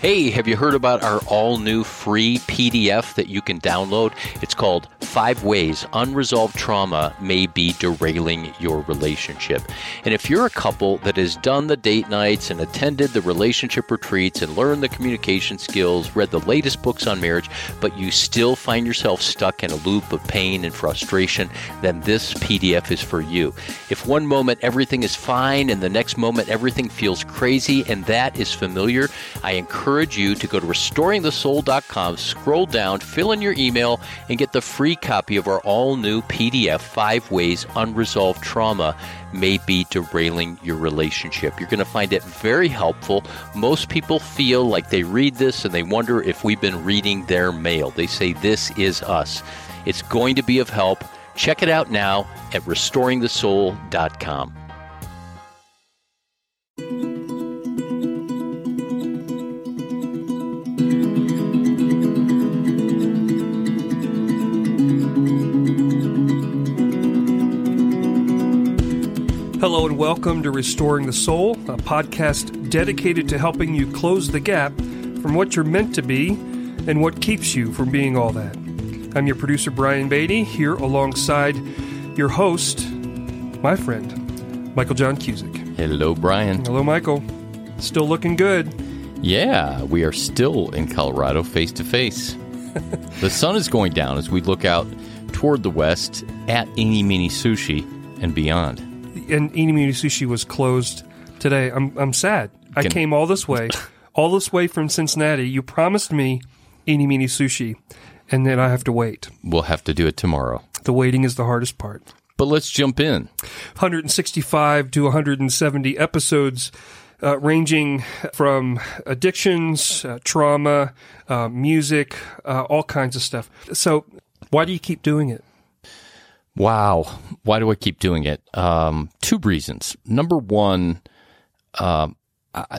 Hey, have you heard about our all-new free PDF that you can download? It's called 5 Ways Unresolved Trauma May Be Derailing Your Relationship. And if you're a couple that has done the date nights and attended the relationship retreats and learned the communication skills, read the latest books on marriage, but you still find yourself stuck in a loop of pain and frustration, then this PDF is for you. If one moment everything is fine and the next moment everything feels crazy and that is familiar, I encourage you to go to restoringthesoul.com, scroll down, fill in your email, and get the free copy of our all-new PDF, 5 Ways Unresolved Trauma May Be Derailing Your Relationship. You're going to find it very helpful. Most people feel like they read this and they wonder if we've been reading their mail. They say, this is us. It's going to be of help. Check it out now at restoringthesoul.com. Hello and welcome to Restoring the Soul, a podcast dedicated to helping you close the gap from what you're meant to be and what keeps you from being all that. I'm your producer, Brian Beatty, here alongside your host, my friend, Michael John Cusick. Hello, Brian. Hello, Michael. Still looking good. Yeah, we are still in Colorado face to face. The sun is going down as we look out toward the west at Eeny Meeny Sushi and beyond. And Eeny Meeny Sushi was closed today. I'm sad. I came all this way from Cincinnati. You promised me Eeny Meeny Sushi, and then I have to wait. We'll have to do it tomorrow. The waiting is the hardest part. But let's jump in. 165 to 170 episodes, ranging from addictions, trauma, music, all kinds of stuff. So why do you keep doing it? Wow. Why do I keep doing it? Two reasons. Number one,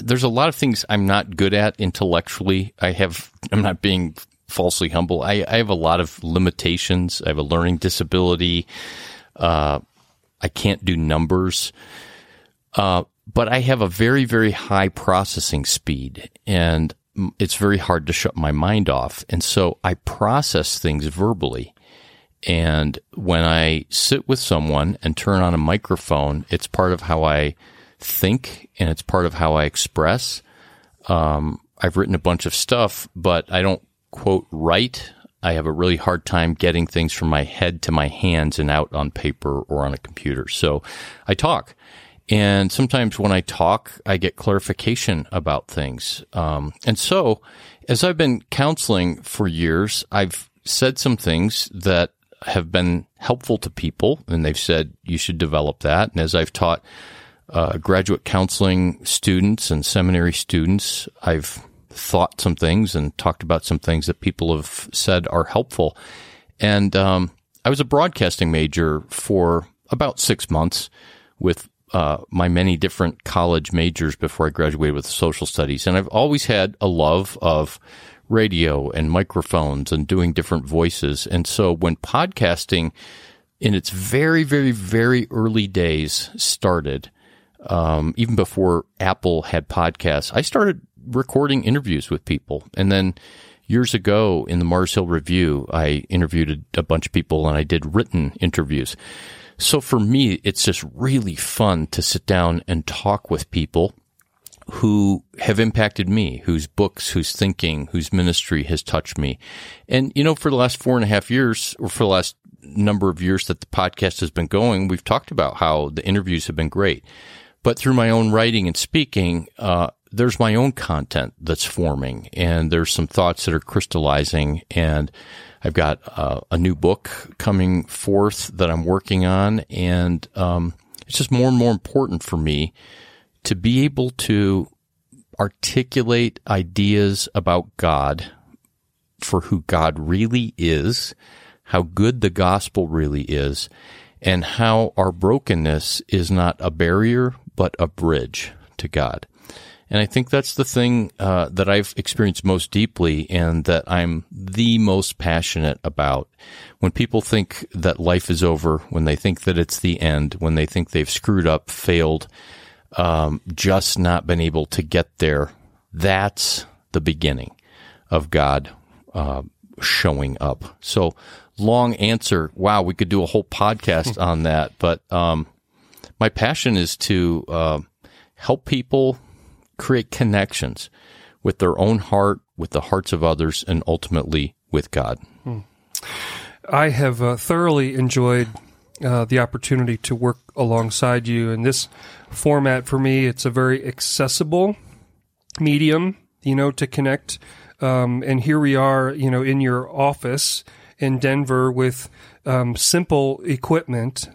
there's a lot of things I'm not good at intellectually. I'm not being falsely humble. I have a lot of limitations. I have a learning disability. I can't do numbers. But I have a very, very high processing speed, and it's very hard to shut my mind off. And so I process things verbally. And when I sit with someone and turn on a microphone, it's part of how I think and it's part of how I express. I've written a bunch of stuff, but I don't quote write. I have a really hard time getting things from my head to my hands and out on paper or on a computer. So I talk. And sometimes when I talk, I get clarification about things. And so as I've been counseling for years, I've said some things that have been helpful to people, and they've said you should develop that. And as I've taught graduate counseling students and seminary students, I've thought some things and talked about some things that people have said are helpful. And I was a broadcasting major for about 6 months with my many different college majors before I graduated with social studies. And I've always had a love of radio and microphones and doing different voices. And so when podcasting in its very, very, very early days started, even before Apple had podcasts, I started recording interviews with people. And then years ago in the Mars Hill Review, I interviewed a bunch of people and I did written interviews. So for me, it's just really fun to sit down and talk with people who have impacted me, whose books, whose thinking, whose ministry has touched me. And, you know, for the last 4.5 years, or for the last number of years that the podcast has been going, we've talked about how the interviews have been great. But through my own writing and speaking, there's my own content that's forming, and there's some thoughts that are crystallizing. And I've got a new book coming forth that I'm working on, and it's just more and more important for me to be able to articulate ideas about God, for who God really is, how good the gospel really is, and how our brokenness is not a barrier, but a bridge to God. And I think that's the thing that I've experienced most deeply and that I'm the most passionate about. When people think that life is over, when they think that it's the end, when they think they've screwed up, failed, just not been able to get there, that's the beginning of God showing up. So long answer. Wow, we could do a whole podcast on that. But my passion is to help people create connections with their own heart, with the hearts of others, and ultimately with God. I have thoroughly enjoyed the opportunity to work alongside you. And this format, for me, it's a very accessible medium, you know, to connect. And here we are, you know, in your office in Denver with simple equipment,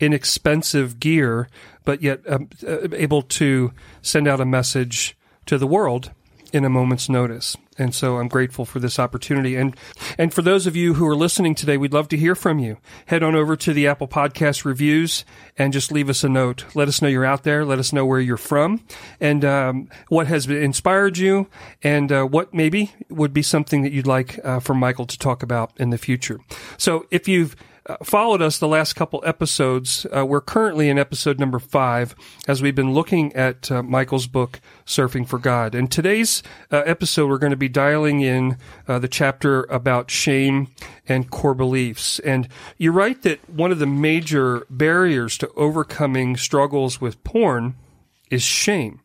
inexpensive gear, but yet able to send out a message to the world in a moment's notice. And so I'm grateful for this opportunity. And for those of you who are listening today, we'd love to hear from you. Head on over to the Apple Podcast reviews and just leave us a note. Let us know you're out there. Let us know where you're from and what has inspired you and what maybe would be something that you'd like for Michael to talk about in the future. So if you've followed us the last couple episodes, we're currently in episode number 5 as we've been looking at Michael's book, Surfing for God. And today's episode, we're going to be dialing in the chapter about shame and core beliefs. And you're right that one of the major barriers to overcoming struggles with porn is shame.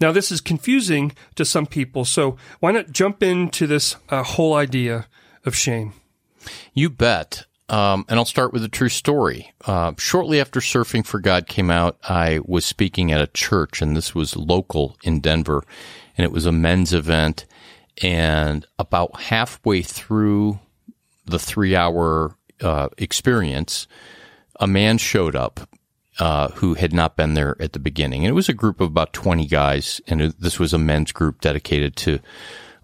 Now, this is confusing to some people, so why not jump into this whole idea of shame? You bet. And I'll start with a true story. Shortly after Surfing for God came out, I was speaking at a church, and this was local in Denver, and it was a men's event. And about halfway through the 3-hour experience, a man showed up who had not been there at the beginning. And it was a group of about 20 guys, and this was a men's group dedicated to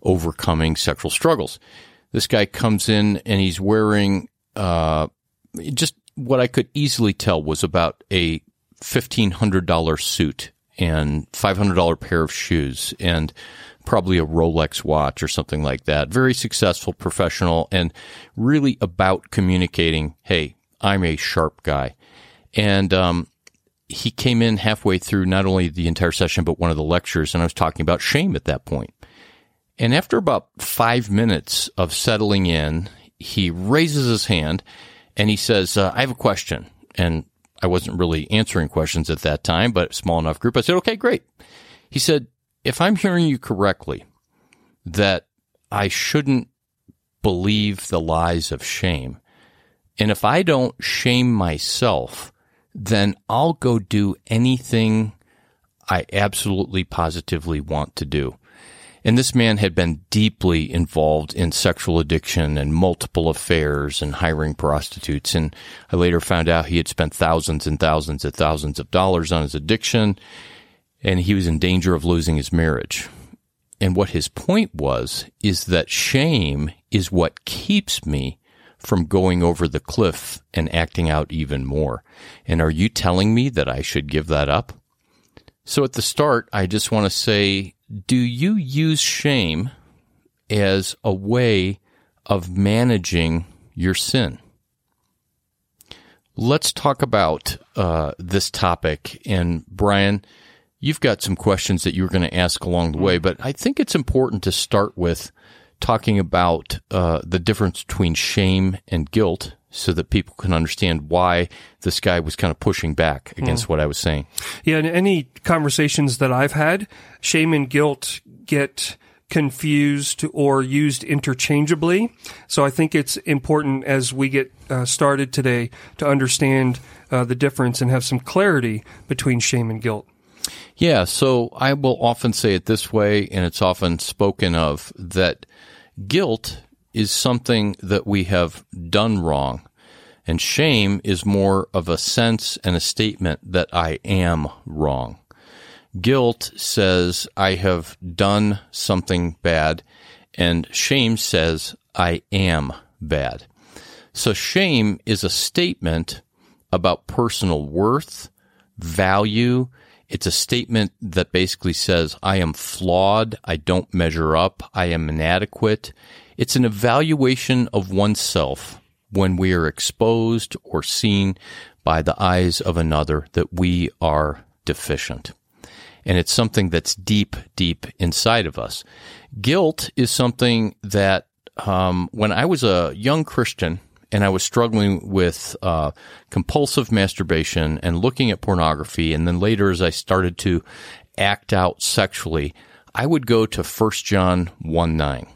overcoming sexual struggles. This guy comes in, and he's wearing just what I could easily tell was about a $1,500 suit and $500 pair of shoes and probably a Rolex watch or something like that. Very successful, professional, and really about communicating, hey, I'm a sharp guy. And he came in halfway through not only the entire session but one of the lectures, and I was talking about shame at that point. And after about 5 minutes of settling in, he raises his hand and he says, I have a question. And I wasn't really answering questions at that time, but small enough group. I said, okay, great. He said, if I'm hearing you correctly, that I shouldn't believe the lies of shame. And if I don't shame myself, then I'll go do anything I absolutely positively want to do. And this man had been deeply involved in sexual addiction and multiple affairs and hiring prostitutes. And I later found out he had spent thousands and thousands and thousands of dollars on his addiction, and he was in danger of losing his marriage. And what his point was is that shame is what keeps me from going over the cliff and acting out even more. And are you telling me that I should give that up? So at the start, I just want to say, do you use shame as a way of managing your sin? Let's talk about this topic. And Brian, you've got some questions that you were going to ask along the way, but I think it's important to start with talking about the difference between shame and guilt, so that people can understand why this guy was kind of pushing back against what I was saying. Yeah, in any conversations that I've had, shame and guilt get confused or used interchangeably. So I think it's important as we get started today to understand the difference and have some clarity between shame and guilt. Yeah, so I will often say it this way, and it's often spoken of, that guilt is something that we have done wrong. And shame is more of a sense and a statement that I am wrong. Guilt says I have done something bad, and shame says I am bad. So shame is a statement about personal worth, value. It's a statement that basically says I am flawed, I don't measure up, I am inadequate. It's an evaluation of oneself when we are exposed or seen by the eyes of another that we are deficient. and it's something that's deep, deep inside of us. Guilt is something that when I was a young Christian and I was struggling with compulsive masturbation and looking at pornography, and then later as I started to act out sexually, I would go to 1 John 1:9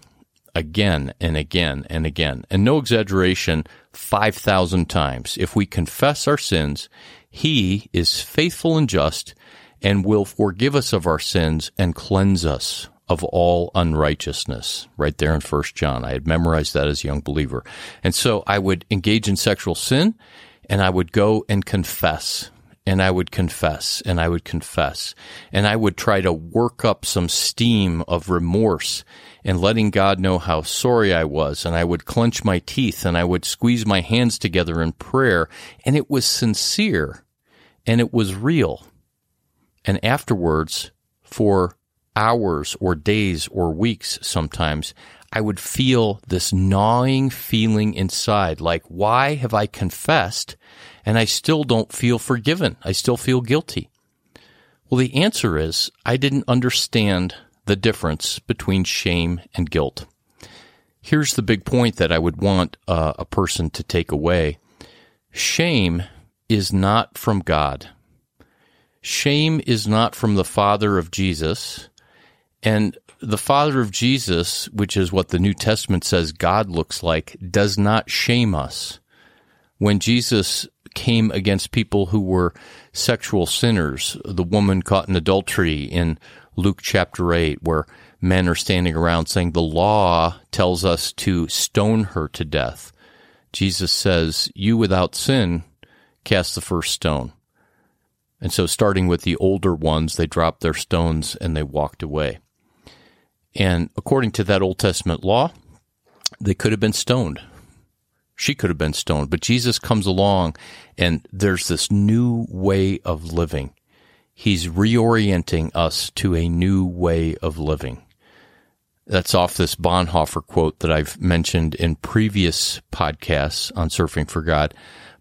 again and again and again, and no exaggeration, 5,000 times. If we confess our sins, He is faithful and just and will forgive us of our sins and cleanse us of all unrighteousness, right there in 1 John. I had memorized that as a young believer. And so I would engage in sexual sin, and I would go and confess, and I would confess, and I would confess, and I would try to work up some steam of remorse and letting God know how sorry I was, and I would clench my teeth, and I would squeeze my hands together in prayer, and it was sincere, and it was real. And afterwards, for hours or days or weeks sometimes, I would feel this gnawing feeling inside, like, why have I confessed and I still don't feel forgiven? I still feel guilty. Well, the answer is I didn't understand the difference between shame and guilt. Here's the big point that I would want a person to take away. Shame is not from God. Shame is not from the Father of Jesus. And the Father of Jesus, which is what the New Testament says God looks like, does not shame us. When Jesus came against people who were sexual sinners, the woman caught in adultery in Luke chapter 8, where men are standing around saying, the law tells us to stone her to death. Jesus says, you without sin, cast the first stone. And so starting with the older ones, they dropped their stones and they walked away. And according to that Old Testament law, they could have been stoned. She could have been stoned. But Jesus comes along, and there's this new way of living. He's reorienting us to a new way of living. That's off this Bonhoeffer quote that I've mentioned in previous podcasts on Surfing for God.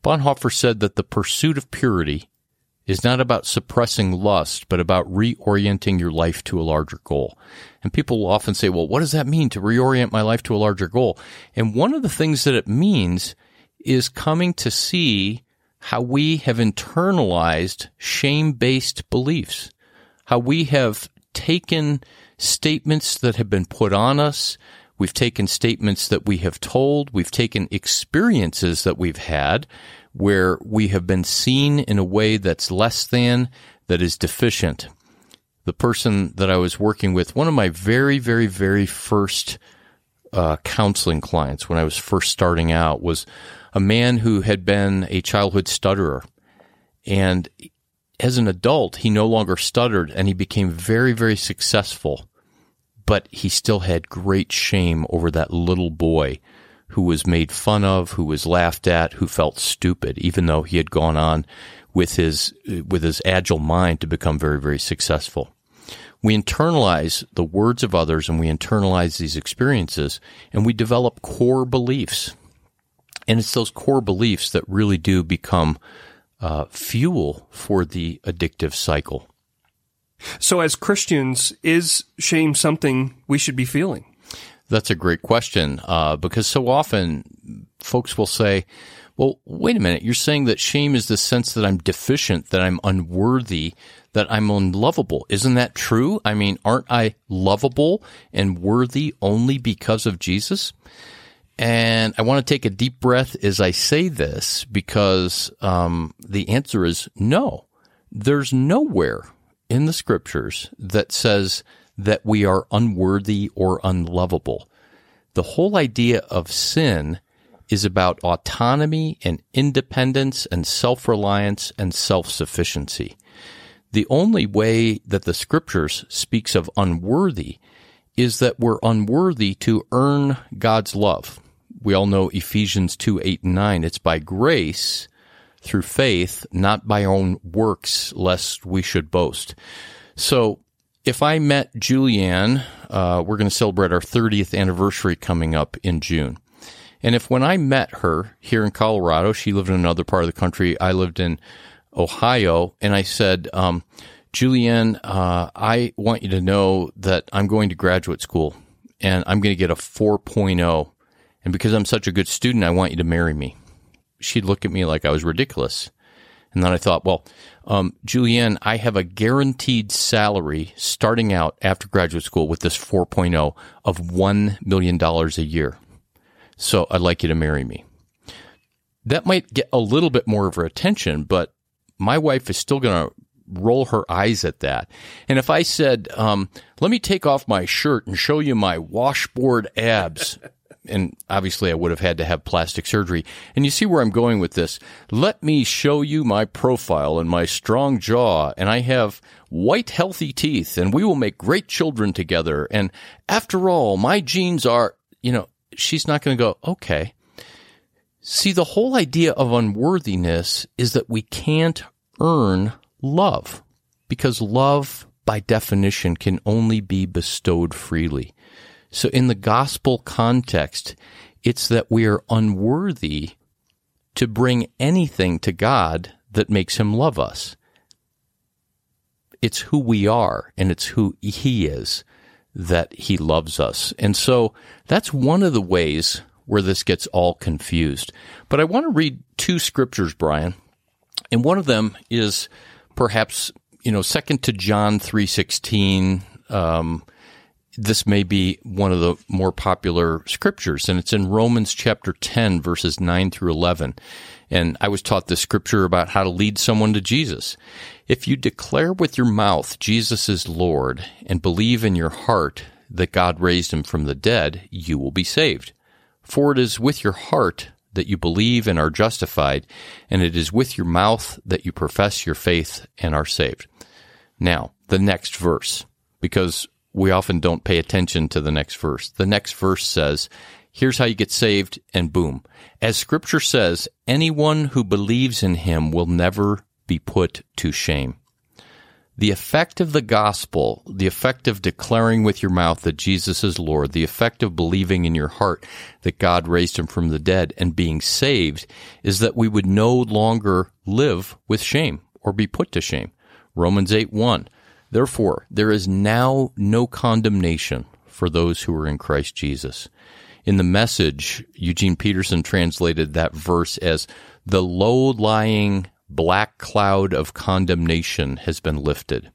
Bonhoeffer said that the pursuit of purity is not about suppressing lust, but about reorienting your life to a larger goal. And people will often say, well, what does that mean to reorient my life to a larger goal? And one of the things that it means is coming to see how we have internalized shame-based beliefs, how we have taken statements that have been put on us, we've taken statements that we have told, we've taken experiences that we've had, where we have been seen in a way that's less than, that is deficient. The person that I was working with, one of my very, very, very first counseling clients when I was first starting out, was a man who had been a childhood stutterer. And as an adult, he no longer stuttered, and he became very, very successful. But he still had great shame over that little boy who was made fun of, who was laughed at, who felt stupid, even though he had gone on with his agile mind to become very, very successful. We internalize the words of others, and we internalize these experiences, and we develop core beliefs. And it's those core beliefs that really do become fuel for the addictive cycle. So as Christians, is shame something we should be feeling? That's a great question, because so often folks will say, well, wait a minute, you're saying that shame is the sense that I'm deficient, that I'm unworthy, that I'm unlovable. Isn't that true? I mean, aren't I lovable and worthy only because of Jesus? And I want to take a deep breath as I say this, because the answer is no. There's nowhere in the Scriptures that says that we are unworthy or unlovable. The whole idea of sin is about autonomy and independence and self-reliance and self-sufficiency. The only way that the Scriptures speaks of unworthy is that we're unworthy to earn God's love. We all know Ephesians 2:8-9. It's by grace through faith, not by own works, lest we should boast. So, if I met Julianne, we're going to celebrate our 30th anniversary coming up in June. And if when I met her here in Colorado, she lived in another part of the country, I lived in Ohio, and I said, Julianne, I want you to know that I'm going to graduate school, and I'm going to get a 4.0, and because I'm such a good student, I want you to marry me. She'd look at me like I was ridiculous. And then I thought, well, Julianne, I have a guaranteed salary starting out after graduate school with this 4.0 of $1 million a year. So I'd like you to marry me. That might get a little bit more of her attention, but my wife is still going to roll her eyes at that. And if I said, let me take off my shirt and show you my washboard abs, and obviously I would have had to have plastic surgery. And you see where I'm going with this. Let me show you my profile and my strong jaw, and I have white, healthy teeth, and we will make great children together. And after all, my genes are, you know, she's not going to go, okay. See, the whole idea of unworthiness is that we can't earn love, because love, by definition, can only be bestowed freely. So in the gospel context, it's that we are unworthy to bring anything to God that makes him love us. It's who we are, and it's who he is, that he loves us. And so that's one of the ways where this gets all confused. But I want to read two scriptures, Brian, and one of them is perhaps, you know, second to John 3:16. This may be one of the more popular scriptures, and it's in Romans chapter 10, verses 9 through 11. And I was taught this scripture about how to lead someone to Jesus. If you declare with your mouth Jesus is Lord and believe in your heart that God raised him from the dead, you will be saved. For it is with your heart that you believe and are justified, and it is with your mouth that you profess your faith and are saved. Now, the next verse, because we often don't pay attention to the next verse. The next verse says, here's how you get saved, and boom. As Scripture says, anyone who believes in him will never be put to shame. The effect of the gospel, the effect of declaring with your mouth that Jesus is Lord, the effect of believing in your heart that God raised him from the dead and being saved, is that we would no longer live with shame or be put to shame. Romans 8:1. Therefore, there is now no condemnation for those who are in Christ Jesus. In the Message, Eugene Peterson translated that verse as, the low-lying black cloud of condemnation has been lifted.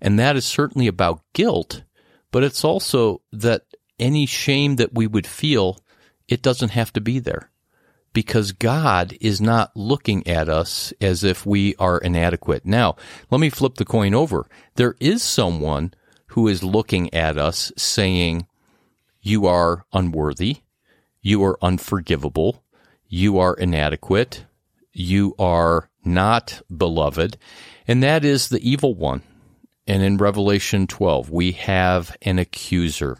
And that is certainly about guilt, but it's also that any shame that we would feel, it doesn't have to be there, because God is not looking at us as if we are inadequate. Now, let me flip the coin over. There is someone who is looking at us saying, you are unworthy, you are unforgivable, you are inadequate, you are not beloved, and that is the evil one. And in Revelation 12, we have an accuser.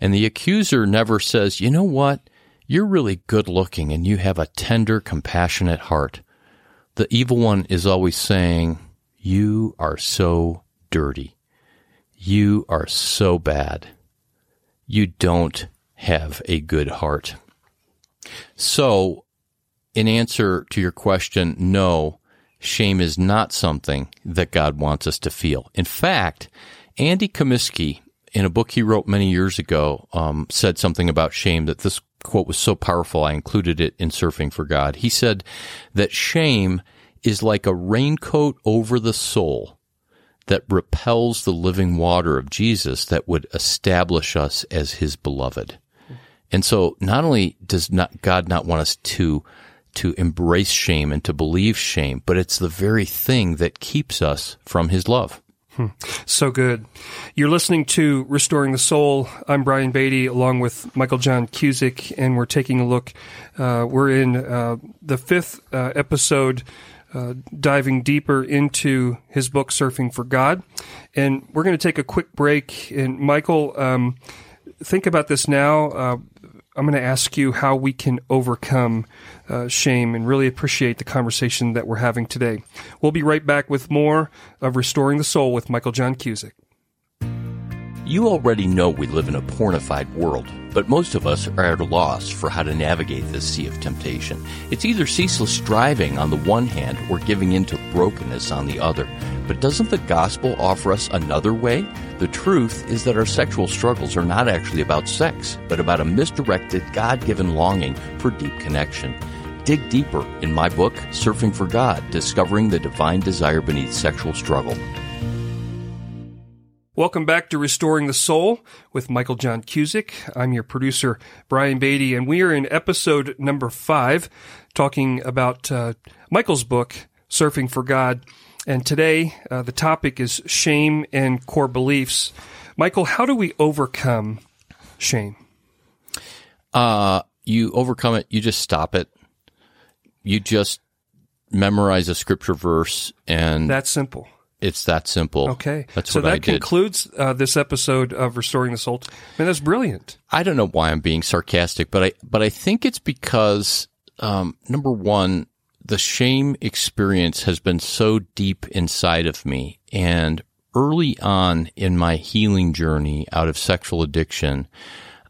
And the accuser never says, you know what? You're really good-looking, and you have a tender, compassionate heart. The evil one is always saying, you are so dirty. You are so bad. You don't have a good heart. So, in answer to your question, no, shame is not something that God wants us to feel. In fact, Andy Comiskey, in a book he wrote many years ago, said something about shame that this quote was so powerful, I included it in Surfing for God. He said that shame is like a raincoat over the soul that repels the living water of Jesus that would establish us as his beloved. And so not only does God not want us to embrace shame and to believe shame, but it's the very thing that keeps us from his love. So good. You're listening to Restoring the Soul. I'm Brian Beatty, along with Michael John Cusick, and we're taking a look. We're in the fifth episode, diving deeper into his book, Surfing for God. And we're going to take a quick break. And Michael, think about this now. I'm going to ask you how we can overcome shame, and really appreciate the conversation that we're having today. We'll be right back with more of Restoring the Soul with Michael John Cusick. You already know we live in a pornified world, but most of us are at a loss for how to navigate this sea of temptation. It's either ceaseless striving on the one hand or giving in to brokenness on the other. But doesn't the gospel offer us another way? The truth is that our sexual struggles are not actually about sex, but about a misdirected, God-given longing for deep connection. Dig deeper in my book, Surfing for God, Discovering the Divine Desire Beneath Sexual Struggle. Welcome back to Restoring the Soul with Michael John Cusick. I'm your producer, Brian Beatty, and we are in episode number 5, talking about Michael's book, Surfing for God. And today, the topic is shame and core beliefs. Michael, how do we overcome shame? You overcome it. You just stop it. You just memorize a scripture verse, and that's simple. It's that simple. Okay. That's what I did. So that concludes this episode of Restoring the Soul. Man, that's brilliant. I don't know why I'm being sarcastic, but I think it's because, number one, the shame experience has been so deep inside of me. And early on in my healing journey out of sexual addiction,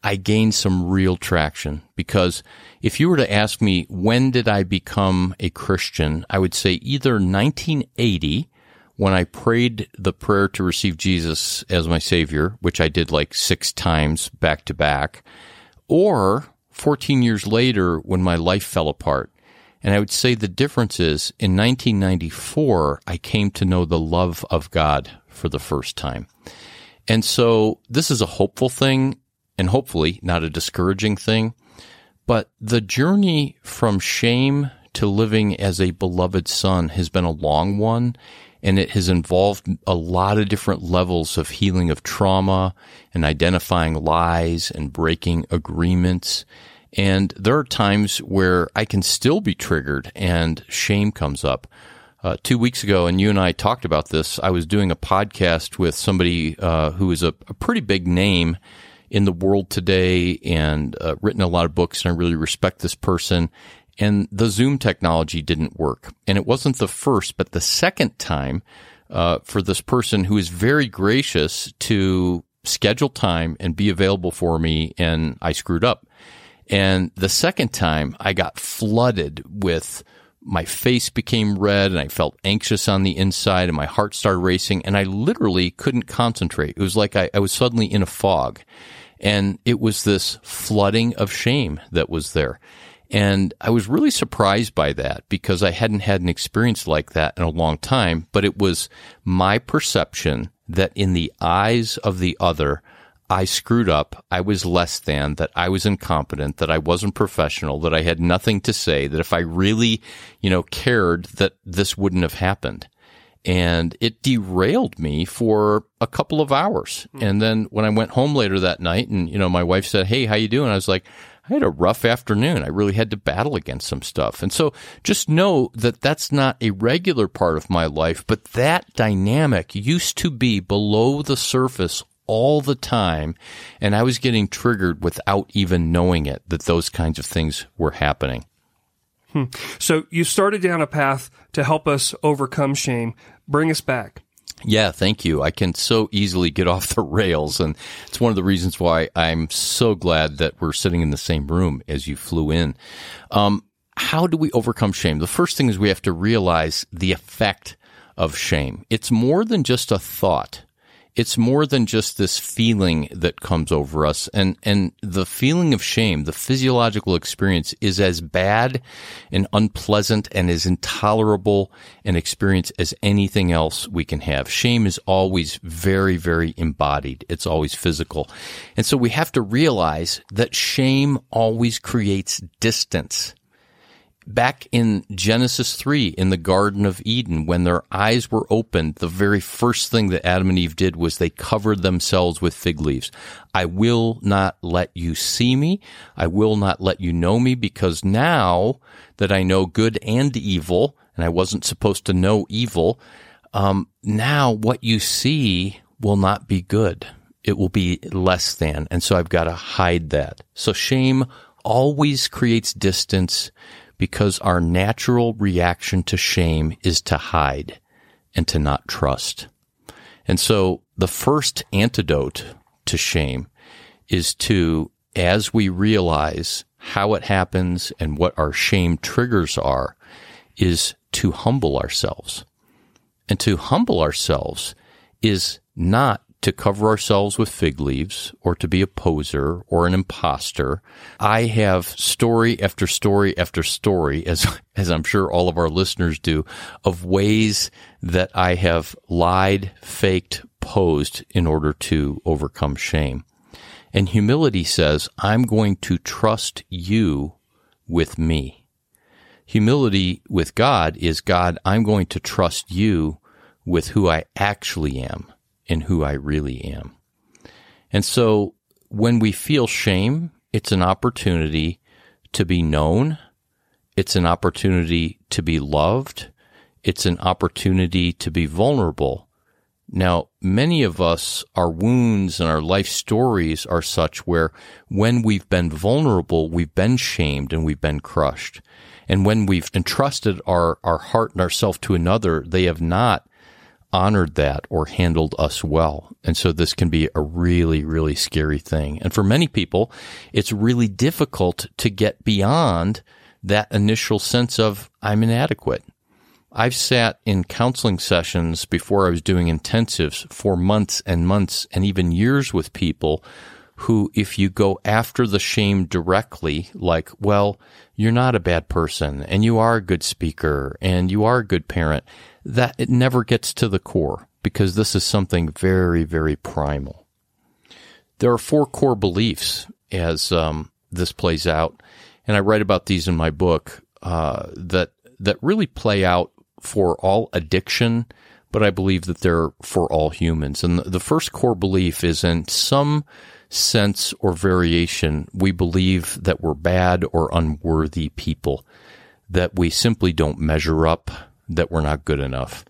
I gained some real traction, because if you were to ask me, when did I become a Christian, I would say either 1980— when I prayed the prayer to receive Jesus as my Savior, which I did like 6 times back to back, or 14 years later when my life fell apart. And I would say the difference is in 1994, I came to know the love of God for the first time. And so this is a hopeful thing, and hopefully not a discouraging thing, but the journey from shame to living as a beloved son has been a long one. And it has involved a lot of different levels of healing of trauma and identifying lies and breaking agreements. And there are times where I can still be triggered and shame comes up. 2 weeks ago, and you and I talked about this, I was doing a podcast with somebody who is a pretty big name in the world today and written a lot of books, and I really respect this person. And the Zoom technology didn't work. And it wasn't the first, but the second time for this person who is very gracious to schedule time and be available for me, and I screwed up. And the second time, I got flooded with, my face became red, and I felt anxious on the inside, and my heart started racing, and I literally couldn't concentrate. It was like I was suddenly in a fog. And it was this flooding of shame that was there. And I was really surprised by that, because I hadn't had an experience like that in a long time, but it was my perception that in the eyes of the other, I screwed up, I was less than, that I was incompetent, that I wasn't professional, that I had nothing to say, that if I really, cared, that this wouldn't have happened. And it derailed me for a couple of hours. And then when I went home later that night and, my wife said, "Hey, how you doing?" I was like, I had a rough afternoon. I really had to battle against some stuff. And so just know that that's not a regular part of my life, but that dynamic used to be below the surface all the time, and I was getting triggered without even knowing it, that those kinds of things were happening. So you started down a path to help us overcome shame. Bring us back. Yeah, thank you. I can so easily get off the rails, and it's one of the reasons why I'm so glad that we're sitting in the same room as you flew in. How do we overcome shame? The first thing is we have to realize the effect of shame. It's more than just a thought. It's more than just this feeling that comes over us. And the feeling of shame, the physiological experience, is as bad and unpleasant and as intolerable an experience as anything else we can have. Shame is always very, very embodied. It's always physical. And so we have to realize that shame always creates distance. Back in Genesis 3, in the Garden of Eden, when their eyes were opened, the very first thing that Adam and Eve did was they covered themselves with fig leaves. I will not let you see me. I will not let you know me, because now that I know good and evil, and I wasn't supposed to know evil, now what you see will not be good. It will be less than, and so I've got to hide that. So shame always creates distance, because our natural reaction to shame is to hide and to not trust. And so the first antidote to shame is to, as we realize how it happens and what our shame triggers are, is to humble ourselves. And to humble ourselves is not to cover ourselves with fig leaves or to be a poser or an imposter. I have story after story after story, as I'm sure all of our listeners do, of ways that I have lied, faked, posed in order to overcome shame. And humility says, I'm going to trust you with me. Humility with God is, God, I'm going to trust you with who I actually am and who I really am. And so when we feel shame, it's an opportunity to be known. It's an opportunity to be loved. It's an opportunity to be vulnerable. Now, many of us, our wounds and our life stories are such where when we've been vulnerable, we've been shamed and we've been crushed. And when we've entrusted our heart and ourself to another, they have not honored that or handled us well. And so this can be a really, really scary thing. And for many people, it's really difficult to get beyond that initial sense of, I'm inadequate. I've sat in counseling sessions before I was doing intensives for months and months and even years with people who, if you go after the shame directly, like, well, you're not a bad person and you are a good speaker and you are a good parent, that it never gets to the core because this is something very, very primal. There are four core beliefs as this plays out, and I write about these in my book that really play out for all addiction, but I believe that they're for all humans. And the first core belief is, in some sense or variation, we believe that we're bad or unworthy people, that we simply don't measure up, that we're not good enough.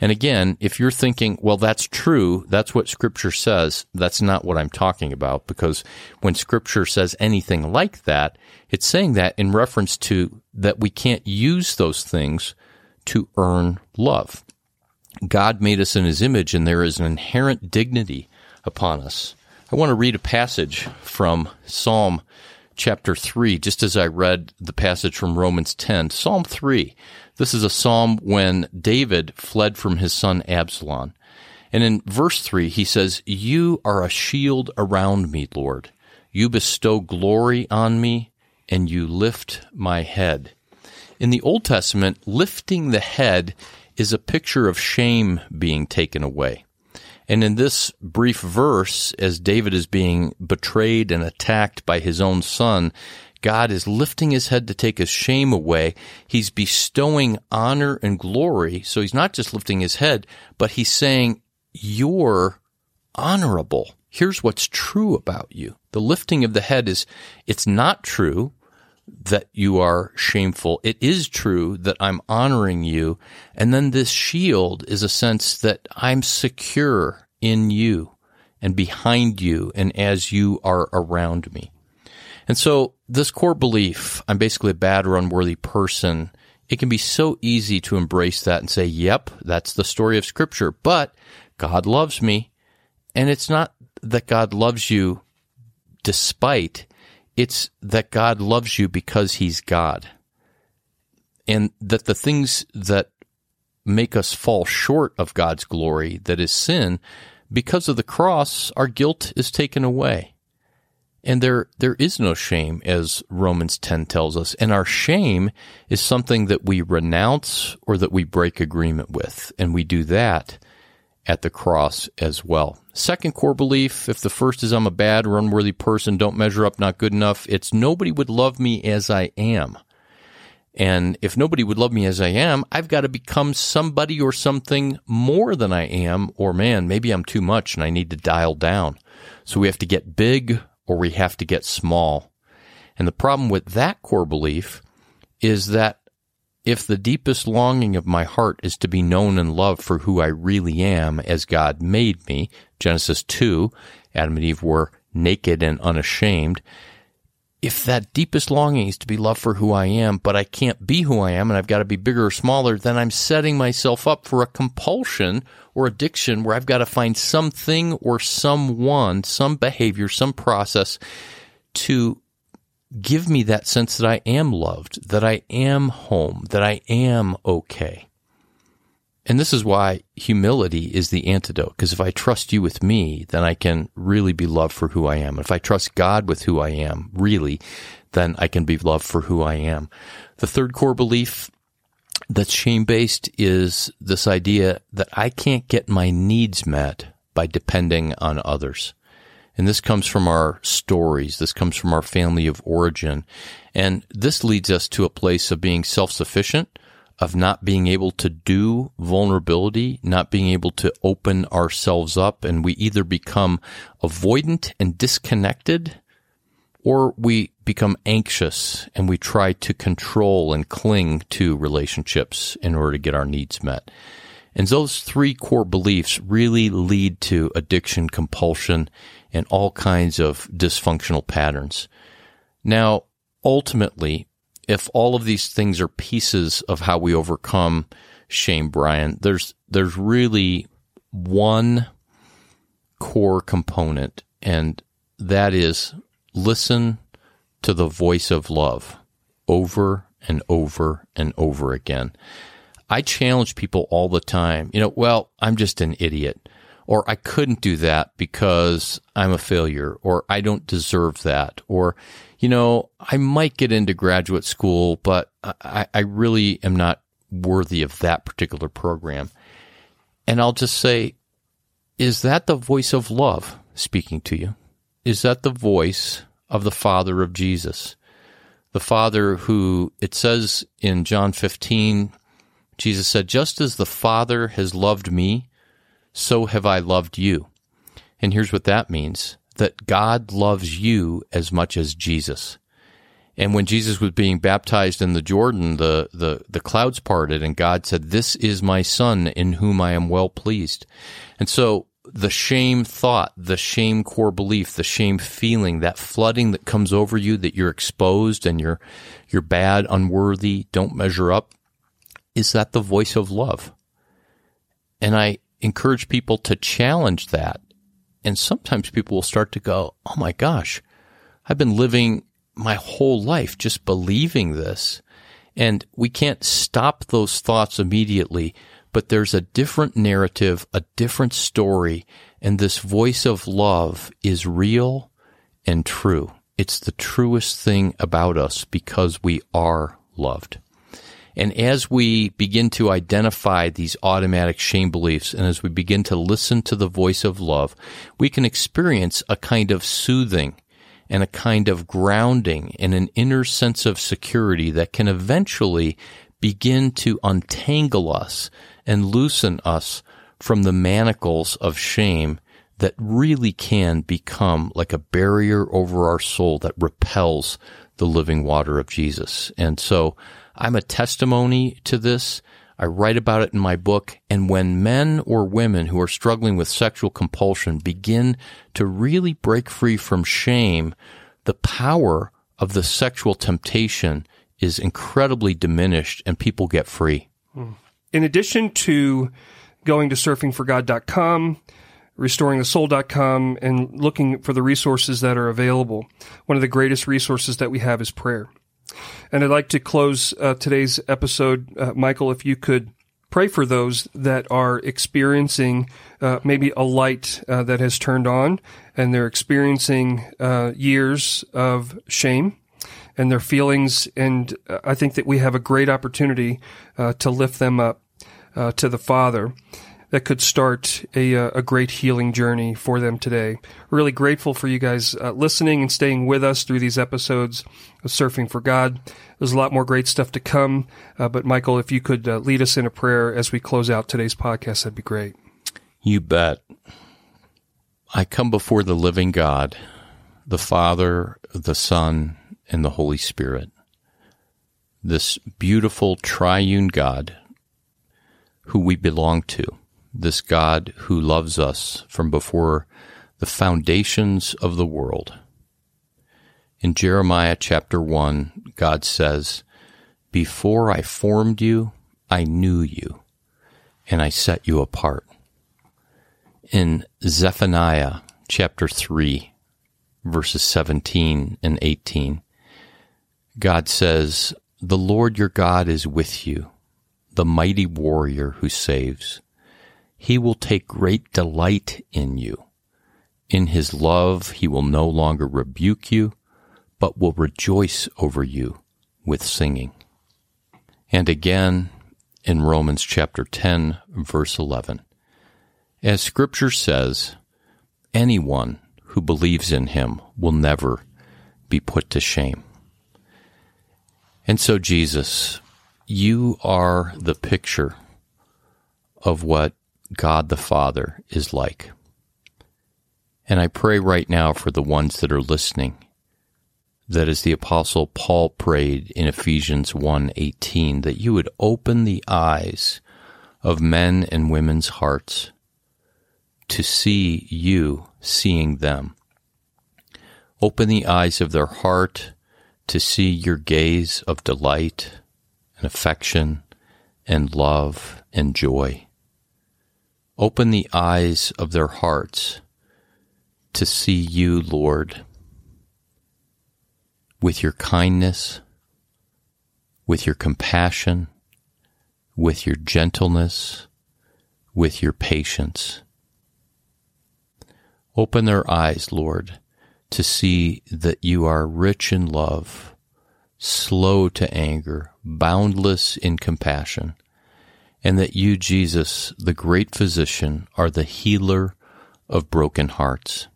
And again, if you're thinking, well, that's true, that's what Scripture says, that's not what I'm talking about, because when Scripture says anything like that, it's saying that in reference to that we can't use those things to earn love. God made us in His image, and there is an inherent dignity upon us. I want to read a passage from Psalm chapter 3, just as I read the passage from Romans 10. Psalm 3, this is a psalm when David fled from his son Absalom. And in verse 3, he says, "You are a shield around me, Lord. You bestow glory on me, and you lift my head." In the Old Testament, lifting the head is a picture of shame being taken away. And in this brief verse, as David is being betrayed and attacked by his own son, God is lifting his head to take his shame away. He's bestowing honor and glory. So he's not just lifting his head, but he's saying, you're honorable. Here's what's true about you. The lifting of the head is, it's not true that you are shameful. It is true that I'm honoring you. And then this shield is a sense that I'm secure in you and behind you and as you are around me. And so this core belief, I'm basically a bad or unworthy person, it can be so easy to embrace that and say, yep, that's the story of Scripture, but God loves me. And it's not that God loves you despite, it's that God loves you because He's God, and that the things that make us fall short of God's glory, that is sin, because of the cross, our guilt is taken away. And there is no shame, as Romans 10 tells us, and our shame is something that we renounce or that we break agreement with, and we do that at the cross as well. Second core belief, if the first is I'm a bad or unworthy person, don't measure up, not good enough, it's nobody would love me as I am. And if nobody would love me as I am, I've got to become somebody or something more than I am, or man, maybe I'm too much and I need to dial down. So we have to get big or we have to get small. And the problem with that core belief is that if the deepest longing of my heart is to be known and loved for who I really am as God made me, Genesis 2, Adam and Eve were naked and unashamed, if that deepest longing is to be loved for who I am, but I can't be who I am and I've got to be bigger or smaller, then I'm setting myself up for a compulsion or addiction where I've got to find something or someone, some behavior, some process to give me that sense that I am loved, that I am home, that I am okay. And this is why humility is the antidote, because if I trust you with me, then I can really be loved for who I am. If I trust God with who I am, really, then I can be loved for who I am. The third core belief that's shame-based is this idea that I can't get my needs met by depending on others. And this comes from our stories. This comes from our family of origin. And this leads us to a place of being self-sufficient, of not being able to do vulnerability, not being able to open ourselves up, and we either become avoidant and disconnected, or we become anxious and we try to control and cling to relationships in order to get our needs met. And those three core beliefs really lead to addiction, compulsion, and all kinds of dysfunctional patterns. Now, ultimately, if all of these things are pieces of how we overcome shame, Brian, there's really one core component, and that is listen to the voice of love over and over and over again. I challenge people all the time, well, I'm just an idiot, or I couldn't do that because I'm a failure, or I don't deserve that, or I might get into graduate school, but I really am not worthy of that particular program. And I'll just say, is that the voice of love speaking to you? Is that the voice of the Father of Jesus? The Father who, it says in John 15, Jesus said, "Just as the Father has loved me, so have I loved you." And here's what that means. That God loves you as much as Jesus. And when Jesus was being baptized in the Jordan, the clouds parted, and God said, "This is my Son in whom I am well pleased." And so the shame thought, the shame core belief, the shame feeling, that flooding that comes over you, that you're exposed and you're bad, unworthy, don't measure up, is that the voice of love? And I encourage people to challenge that. And sometimes people will start to go, "Oh my gosh, I've been living my whole life just believing this." And we can't stop those thoughts immediately, but there's a different narrative, a different story, and this voice of love is real and true. It's the truest thing about us because we are loved. And as we begin to identify these automatic shame beliefs, and as we begin to listen to the voice of love, we can experience a kind of soothing and a kind of grounding and an inner sense of security that can eventually begin to untangle us and loosen us from the manacles of shame that really can become like a barrier over our soul that repels the living water of Jesus. And so I'm a testimony to this. I write about it in my book. And when men or women who are struggling with sexual compulsion begin to really break free from shame, the power of the sexual temptation is incredibly diminished and people get free. In addition to going to surfingforgod.com, restoringthesoul.com, and looking for the resources that are available, one of the greatest resources that we have is prayer. And I'd like to close today's episode, Michael, if you could pray for those that are experiencing maybe a light that has turned on, and they're experiencing years of shame and their feelings. And I think that we have a great opportunity to lift them up to the Father. That could start a great healing journey for them today. Really grateful for you guys listening and staying with us through these episodes of Surfing for God. There's a lot more great stuff to come, but Michael, if you could lead us in a prayer as we close out today's podcast, that'd be great. You bet. I come before the living God, the Father, the Son, and the Holy Spirit, this beautiful triune God who we belong to. This God who loves us from before the foundations of the world. In Jeremiah chapter 1, God says, "Before I formed you, I knew you, and I set you apart." In Zephaniah chapter 3, verses 17 and 18, God says, "The Lord your God is with you, the mighty warrior who saves. He will take great delight in you. In his love he will no longer rebuke you, but will rejoice over you with singing." And again, in Romans chapter 10, verse 11, as Scripture says, anyone who believes in him will never be put to shame. And so, Jesus, you are the picture of what God the Father is like. And I pray right now for the ones that are listening, that as the Apostle Paul prayed in Ephesians 1:18, that you would open the eyes of men and women's hearts to see you seeing them. Open the eyes of their heart to see your gaze of delight and affection and love and joy. Open the eyes of their hearts to see you, Lord, with your kindness, with your compassion, with your gentleness, with your patience. Open their eyes, Lord, to see that you are rich in love, slow to anger, boundless in compassion, and that you, Jesus, the great physician, are the healer of broken hearts.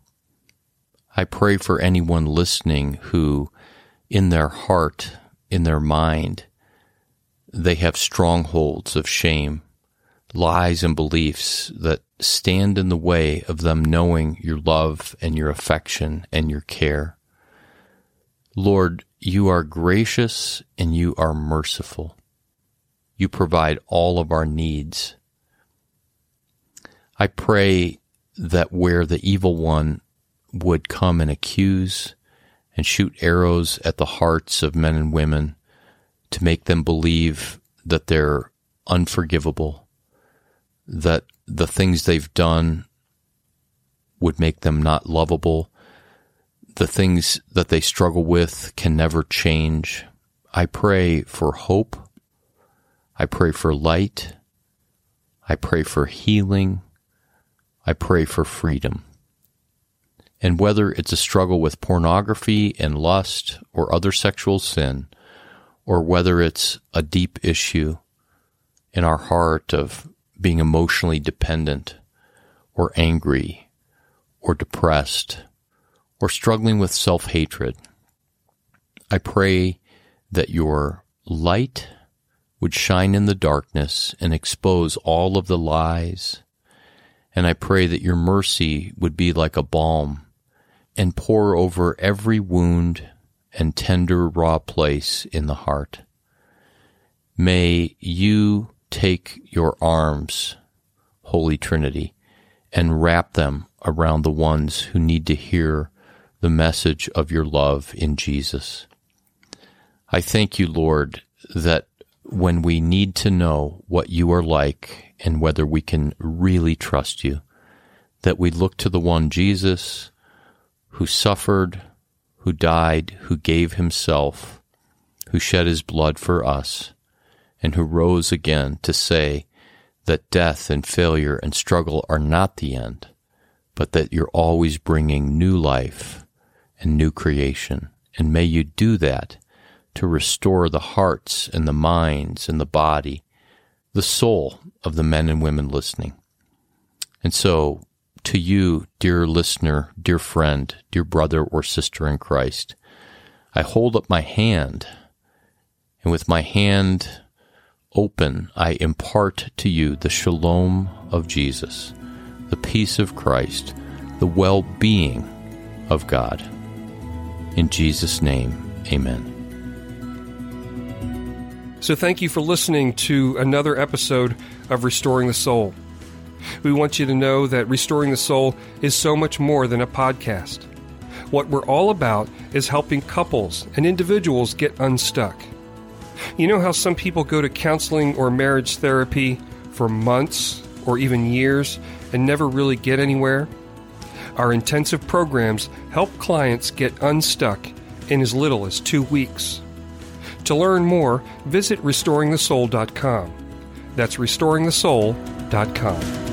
I pray for anyone listening who, in their heart, in their mind, they have strongholds of shame, lies and beliefs that stand in the way of them knowing your love and your affection and your care. Lord, you are gracious and you are merciful. You provide all of our needs. I pray that where the evil one would come and accuse and shoot arrows at the hearts of men and women to make them believe that they're unforgivable, that the things they've done would make them not lovable, the things that they struggle with can never change. I pray for hope. I pray for light. I pray for healing. I pray for freedom. And whether it's a struggle with pornography and lust or other sexual sin, or whether it's a deep issue in our heart of being emotionally dependent or angry or depressed or struggling with self-hatred, I pray that your light would shine in the darkness and expose all of the lies. And I pray that your mercy would be like a balm and pour over every wound and tender, raw place in the heart. May you take your arms, Holy Trinity, and wrap them around the ones who need to hear the message of your love in Jesus. I thank you, Lord, that when we need to know what you are like and whether we can really trust you, that we look to the one Jesus who suffered, who died, who gave himself, who shed his blood for us, and who rose again to say that death and failure and struggle are not the end, but that you're always bringing new life and new creation. And may you do that to restore the hearts and the minds and the body, the soul of the men and women listening. And so, to you, dear listener, dear friend, dear brother or sister in Christ, I hold up my hand, and with my hand open, I impart to you the shalom of Jesus, the peace of Christ, the well-being of God. In Jesus' name, amen. So thank you for listening to another episode of Restoring the Soul. We want you to know that Restoring the Soul is so much more than a podcast. What we're all about is helping couples and individuals get unstuck. You know how some people go to counseling or marriage therapy for months or even years and never really get anywhere? Our intensive programs help clients get unstuck in as little as 2 weeks. To learn more, visit restoringthesoul.com. That's restoringthesoul.com.